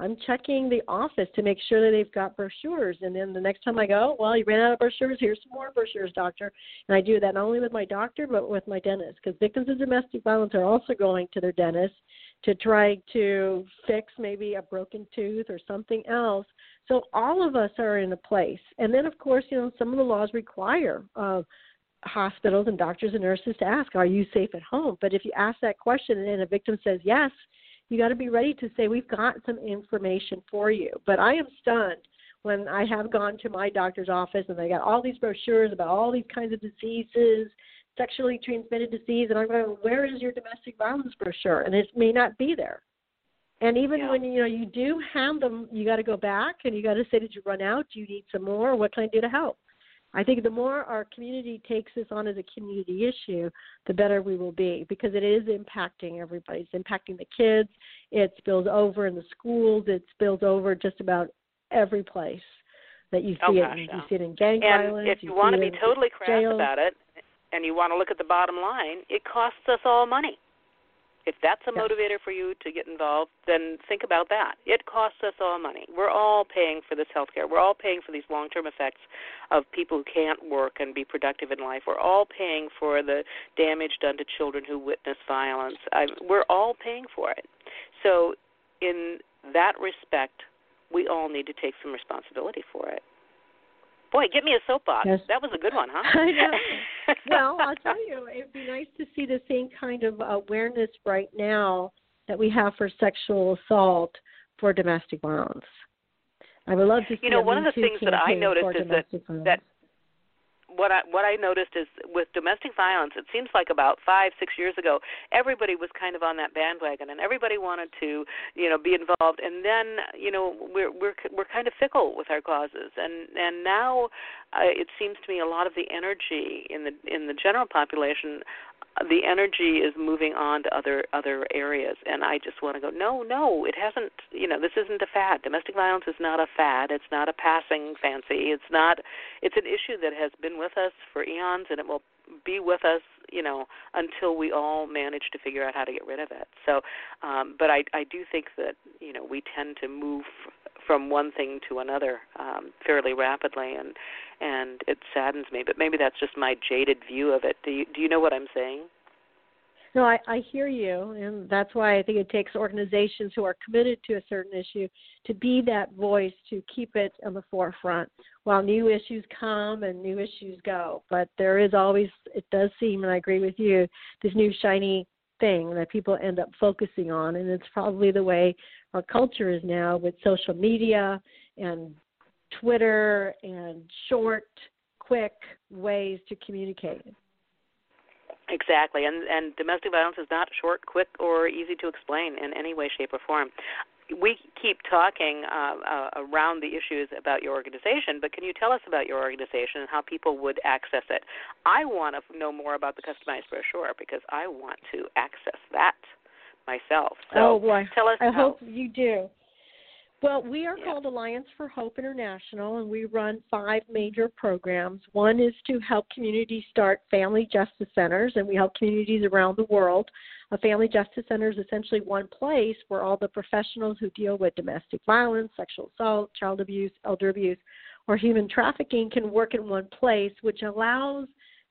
I'm checking the office to make sure that they've got brochures. And then the next time I go, well, you ran out of brochures, here's some more brochures, doctor. And I do that not only with my doctor but with my dentist, because victims of domestic violence are also going to their dentist to try to fix maybe a broken tooth or something else. So all of us are in a place. And then, of course, some of the laws require hospitals and doctors and nurses to ask, are you safe at home? But if you ask that question and a victim says yes, you got to be ready to say, we've got some information for you. But I am stunned when I have gone to my doctor's office and they got all these brochures about all these kinds of diseases, sexually transmitted disease, and I'm going, where is your domestic violence brochure? And it may not be there. And even when, you know, you do have them, you got to go back and you got to say, did you run out? Do you need some more? What can I do to help? I think the more our community takes this on as a community issue, the better we will be, because it is impacting everybody. It's impacting the kids. It spills over in the schools. It spills over just about every place that you see You see it in gang violence. And if you want to be totally crass about it and you want to look at the bottom line, it costs us all money. If that's a motivator for you to get involved, then think about that. It costs us all money. We're all paying for this health care. We're all paying for these long-term effects of people who can't work and be productive in life. We're all paying for the damage done to children who witness violence. We're all paying for it. So in that respect, we all need to take some responsibility for it. Boy, get me a soapbox. Yes. That was a good one, huh? I know. Well, I'll tell you, it would be nice to see the same kind of awareness right now that we have for sexual assault for domestic violence. I would love to see one of the things that I noticed is that what I noticed is with domestic violence, it seems like about 5-6 years ago, everybody was kind of on that bandwagon, and everybody wanted to, be involved. And then, we're kind of fickle with our causes. And now, it seems to me a lot of the energy in the general population, the energy is moving on to other areas. And I just want to go, no, it hasn't. This isn't a fad. Domestic violence is not a fad. It's not a passing fancy. It's an issue that has been with us for eons, and it will be with us, until we all manage to figure out how to get rid of it. So, but I do think that, we tend to move from one thing to another fairly rapidly, and it saddens me. But maybe that's just my jaded view of it. Do you know what I'm saying? No, I hear you, and that's why I think it takes organizations who are committed to a certain issue to be that voice to keep it on the forefront while new issues come and new issues go. But there is always, it does seem, and I agree with you, this new shiny thing that people end up focusing on, and it's probably the way our culture is now with social media and Twitter and short, quick ways to communicate. Exactly, and domestic violence is not short, quick, or easy to explain in any way, shape, or form. We keep talking around the issues about your organization, but can you tell us about your organization and how people would access it? I want to know more about the customized brochure because I want to access that myself. So tell us. I hope you do. Well, we are called Alliance for HOPE International, and we run 5 major programs. One is to help communities start family justice centers, and we help communities around the world. A family justice center is essentially one place where all the professionals who deal with domestic violence, sexual assault, child abuse, elder abuse, or human trafficking can work in one place, which allows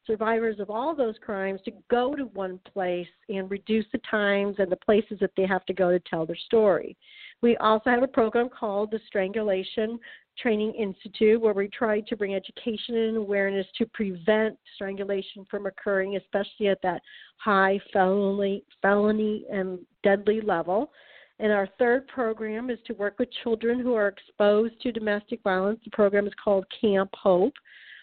survivors of all those crimes to go to one place and reduce the times and the places that they have to go to tell their story. We also have a program called the Strangulation Training Institute, where we try to bring education and awareness to prevent strangulation from occurring, especially at that high felony and deadly level. And our third program is to work with children who are exposed to domestic violence. The program is called Camp HOPE.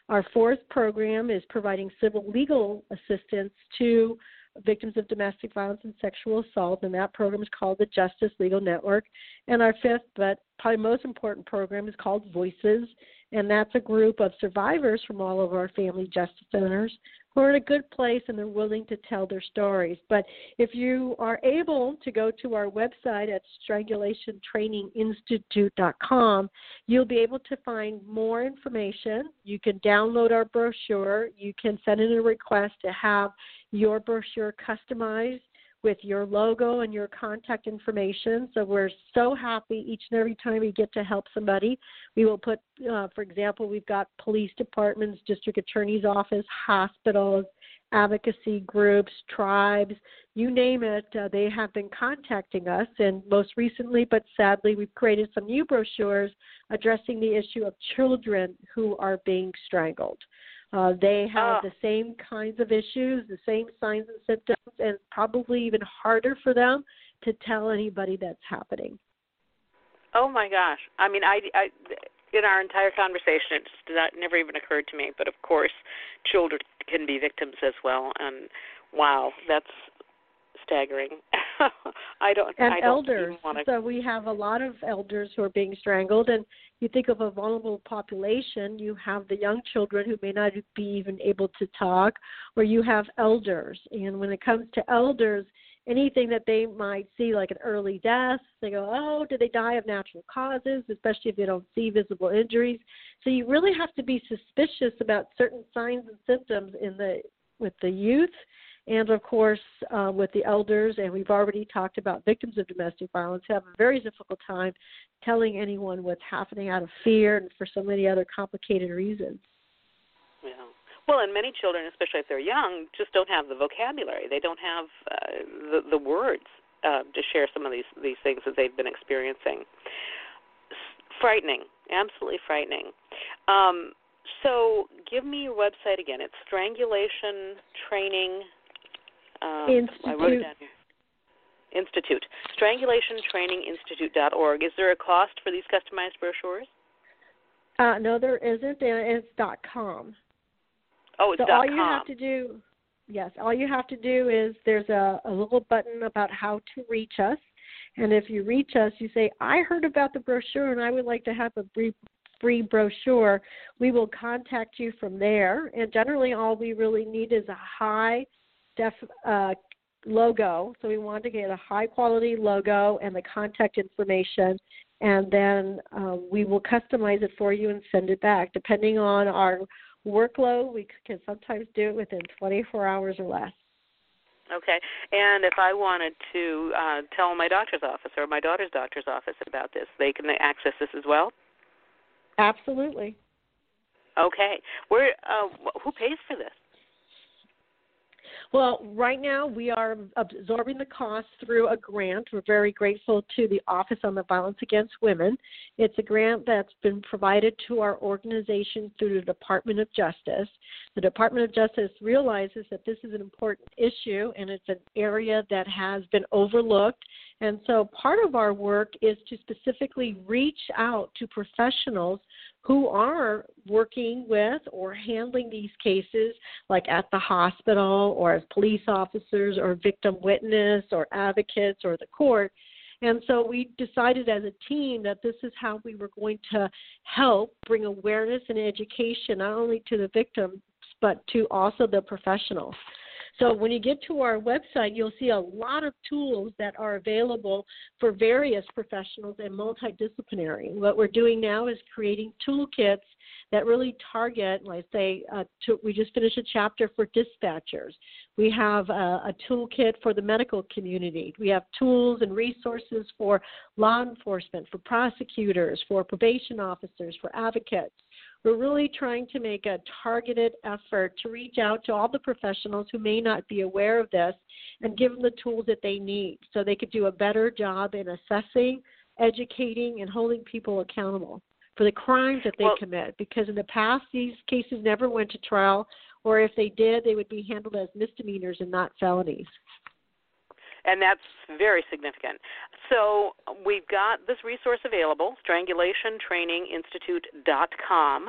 Our fourth program is providing civil legal assistance to victims of domestic violence and sexual assault, and that program is called the Justice Legal Network. And our fifth, but probably most important program, is called VOICES, and that's a group of survivors from all of our family justice centers who are in a good place and they're willing to tell their stories. But if you are able to go to our website at strangulationtraininginstitute.com, you'll be able to find more information. You can download our brochure. You can send in a request to have your brochure customized with your logo and your contact information. So we're so happy each and every time we get to help somebody. We will put, for example, we've got police departments, district attorney's office, hospitals, advocacy groups, tribes, you name it. They have been contacting us, and most recently, but sadly, we've created some new brochures addressing the issue of children who are being strangled. They have the same kinds of issues, the same signs and symptoms, and probably even harder for them to tell anybody that's happening. Oh, my gosh. I mean, in our entire conversation, it just never even occurred to me. But, of course, children can be victims as well. And, wow, that's staggering. I don't even want to. So we have a lot of elders who are being strangled. And you think of a vulnerable population, you have the young children who may not be even able to talk, or you have elders. And when it comes to elders, anything that they might see, like an early death, they go, oh, did they die of natural causes, especially if they don't see visible injuries. So you really have to be suspicious about certain signs and symptoms with the youth and, of course, with the elders. And we've already talked about victims of domestic violence have a very difficult time telling anyone what's happening out of fear and for so many other complicated reasons. Yeah. Well, and many children, especially if they're young, just don't have the vocabulary. They don't have the words to share some of these things that they've been experiencing. Frightening, absolutely frightening. So give me your website again. It's Strangulation Training Institute. I wrote it down here. Institute. StrangulationTrainingInstitute.org. Is there a cost for these customized brochures? No, there isn't. It's .com. Oh, it's so all you have to do, yes, all you have to do is there's a little button about how to reach us. And if you reach us, you say, I heard about the brochure and I would like to have a free brochure. We will contact you from there. And generally all we really need is a high-def logo. So we want to get a high-quality logo and the contact information. And then we will customize it for you and send it back, depending on our workload. We can sometimes do it within 24 hours or less. Okay. And if I wanted to tell my doctor's office or my daughter's doctor's office about this, they can access this as well? Absolutely. Okay. Who pays for this? Well, right now we are absorbing the cost through a grant. We're very grateful to the Office on the Violence Against Women. It's a grant that's been provided to our organization through the Department of Justice. The Department of Justice realizes that this is an important issue and it's an area that has been overlooked. And so part of our work is to specifically reach out to professionals who are working with or handling these cases, like at the hospital or as police officers or victim witness or advocates or the court. And so we decided as a team that this is how we were going to help bring awareness and education, not only to the victims, but to also the professionals. So when you get to our website, you'll see a lot of tools that are available for various professionals and multidisciplinary. What we're doing now is creating toolkits that really target, let's say, we just finished a chapter for dispatchers. We have a toolkit for the medical community. We have tools and resources for law enforcement, for prosecutors, for probation officers, for advocates. We're really trying to make a targeted effort to reach out to all the professionals who may not be aware of this and give them the tools that they need so they could do a better job in assessing, educating, and holding people accountable for the crimes that they commit, because in the past these cases never went to trial, or if they did, they would be handled as misdemeanors and not felonies. And that's very significant. So we've got this resource available, strangulationtraininginstitute.com,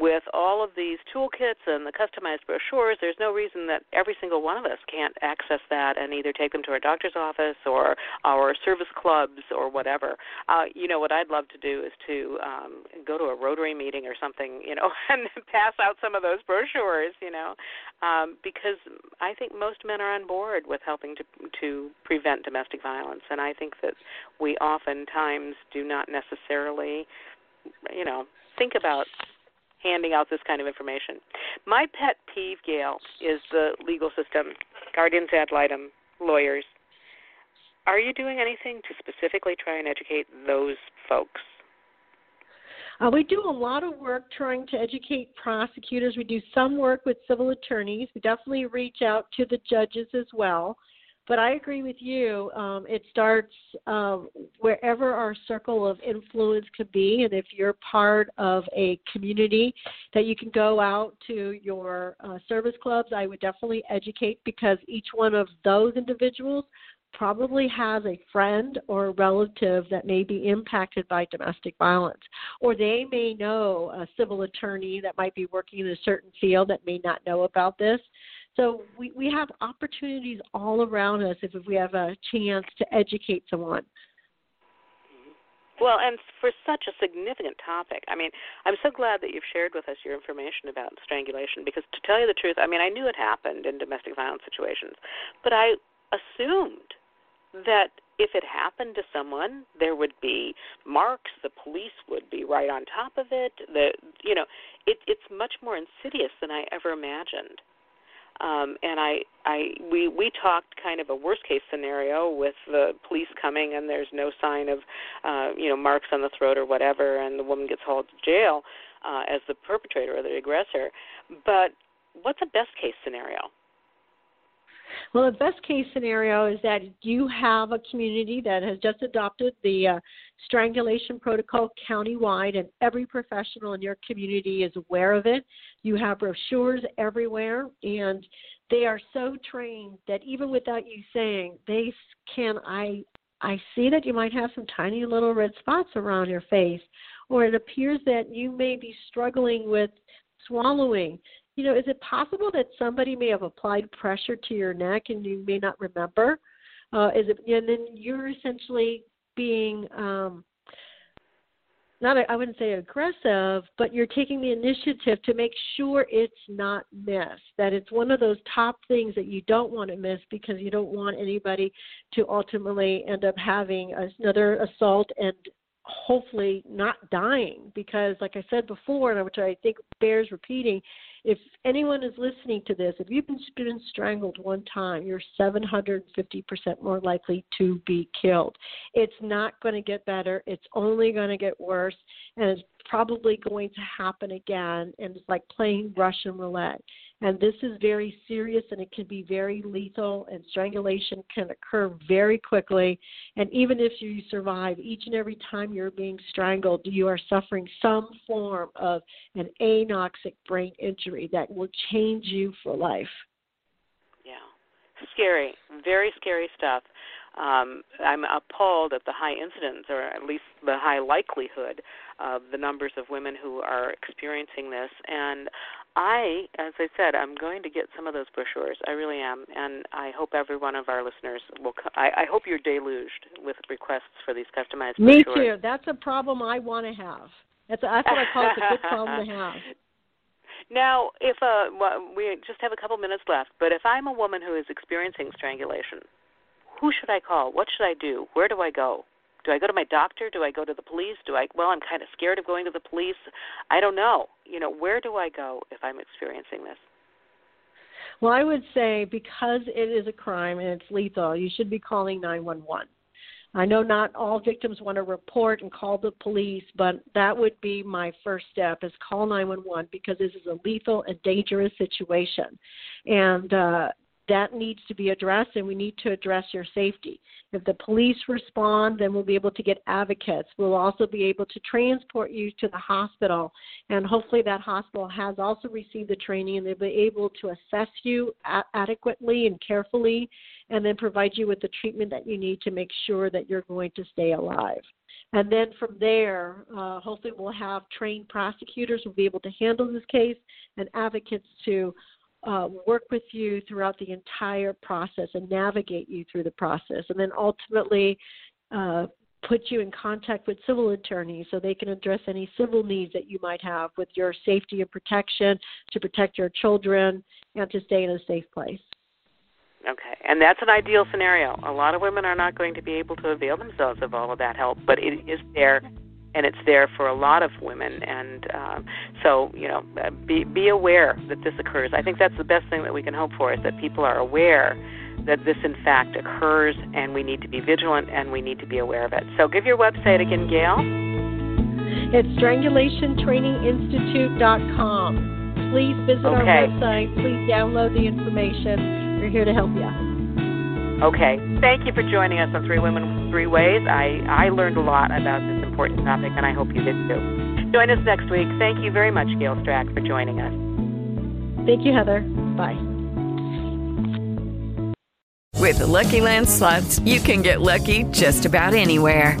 with all of these toolkits and the customized brochures. There's no reason that every single one of us can't access that and either take them to our doctor's office or our service clubs or whatever. You know, what I'd love to do is to go to a Rotary meeting or something, you know, and pass out some of those brochures, you know, because I think most men are on board with helping to prevent domestic violence. And I think that we oftentimes do not necessarily, you know, think about handing out this kind of information. My pet peeve, Gail, is the legal system, guardians ad litem, lawyers. Are you doing anything to specifically try and educate those folks? We do a lot of work trying to educate prosecutors. We do some work with civil attorneys. We definitely reach out to the judges as well. But I agree with you. It starts wherever our circle of influence could be. And if you're part of a community that you can go out to your service clubs, I would definitely educate, because each one of those individuals probably has a friend or a relative that may be impacted by domestic violence, or they may know a civil attorney that might be working in a certain field that may not know about this. So we have opportunities all around us if we have a chance to educate someone. Well, and for such a significant topic, I mean, I'm so glad that you've shared with us your information about strangulation, because to tell you the truth, I mean, I knew it happened in domestic violence situations, but I assumed that if it happened to someone, there would be marks, the police would be right on top of it. You know, it's much more insidious than I ever imagined. And we talked kind of a worst-case scenario with the police coming and there's no sign of, marks on the throat or whatever, and the woman gets hauled to jail as the perpetrator or the aggressor. But what's a best-case scenario? Well, the best-case scenario is that you have a community that has just adopted the strangulation protocol countywide, and every professional in your community is aware of it. You have brochures everywhere, and they are so trained that even without you saying, they can, I see that you might have some tiny little red spots around your face, or it appears that you may be struggling with swallowing. You know, is it possible that somebody may have applied pressure to your neck and you may not remember? And then you're essentially being, I wouldn't say aggressive, but you're taking the initiative to make sure it's not missed, that it's one of those top things that you don't want to miss because you don't want anybody to ultimately end up having another assault and hopefully not dying, because like I said before, and which I think bears repeating, if anyone is listening to this, if you've been strangled one time, you're 750% more likely to be killed. It's not going to get better. It's only going to get worse, and it's probably going to happen again, and it's like playing Russian roulette. And this is very serious, and it can be very lethal, and strangulation can occur very quickly. And even if you survive, each and every time you're being strangled, you are suffering some form of an anoxic brain injury that will change you for life. Yeah. Scary. Very scary stuff. I'm appalled at the high incidence, or at least the high likelihood of the numbers of women who are experiencing this. And as I said, I'm going to get some of those brochures. I really am. And I hope every one of our listeners will I hope you're deluged with requests for these customized brochures. Me too. That's a problem I want to have. That's what I call it, a good problem to have. Now, if we just have a couple minutes left, but if I'm a woman who is experiencing strangulation, who should I call? What should I do? Where do I go? Do I go to my doctor? Do I go to the police? Well, I'm kind of scared of going to the police. I don't know. You know, where do I go if I'm experiencing this? Well, I would say because it is a crime and it's lethal, you should be calling 911. I know not all victims want to report and call the police, but that would be my first step is call 911 because this is a lethal and dangerous situation. And, that needs to be addressed, and we need to address your safety. If the police respond, then we'll be able to get advocates. We'll also be able to transport you to the hospital, and hopefully that hospital has also received the training, and they'll be able to assess you adequately and carefully and then provide you with the treatment that you need to make sure that you're going to stay alive. And then from there, hopefully we'll have trained prosecutors who will be able to handle this case and advocates to work with you throughout the entire process and navigate you through the process, and then ultimately put you in contact with civil attorneys so they can address any civil needs that you might have with your safety and protection to protect your children and to stay in a safe place. Okay, and that's an ideal scenario. A lot of women are not going to be able to avail themselves of all of that help, but it is there. And it's there for a lot of women. And so, you know, be aware that this occurs. I think that's the best thing that we can hope for is that people are aware that this, in fact, occurs, and we need to be vigilant and we need to be aware of it. So give your website again, Gail. It's strangulationtraininginstitute.com. Please visit our website. Please download the information. We're here to help you. Okay. Thank you for joining us on Three Women, Three Ways. I learned a lot about this important topic, and I hope you did too. Join us next week. Thank you very much, Gail Strack, for joining us. Thank you, Heather. Bye. With the Lucky Land Slots, you can get lucky just about anywhere.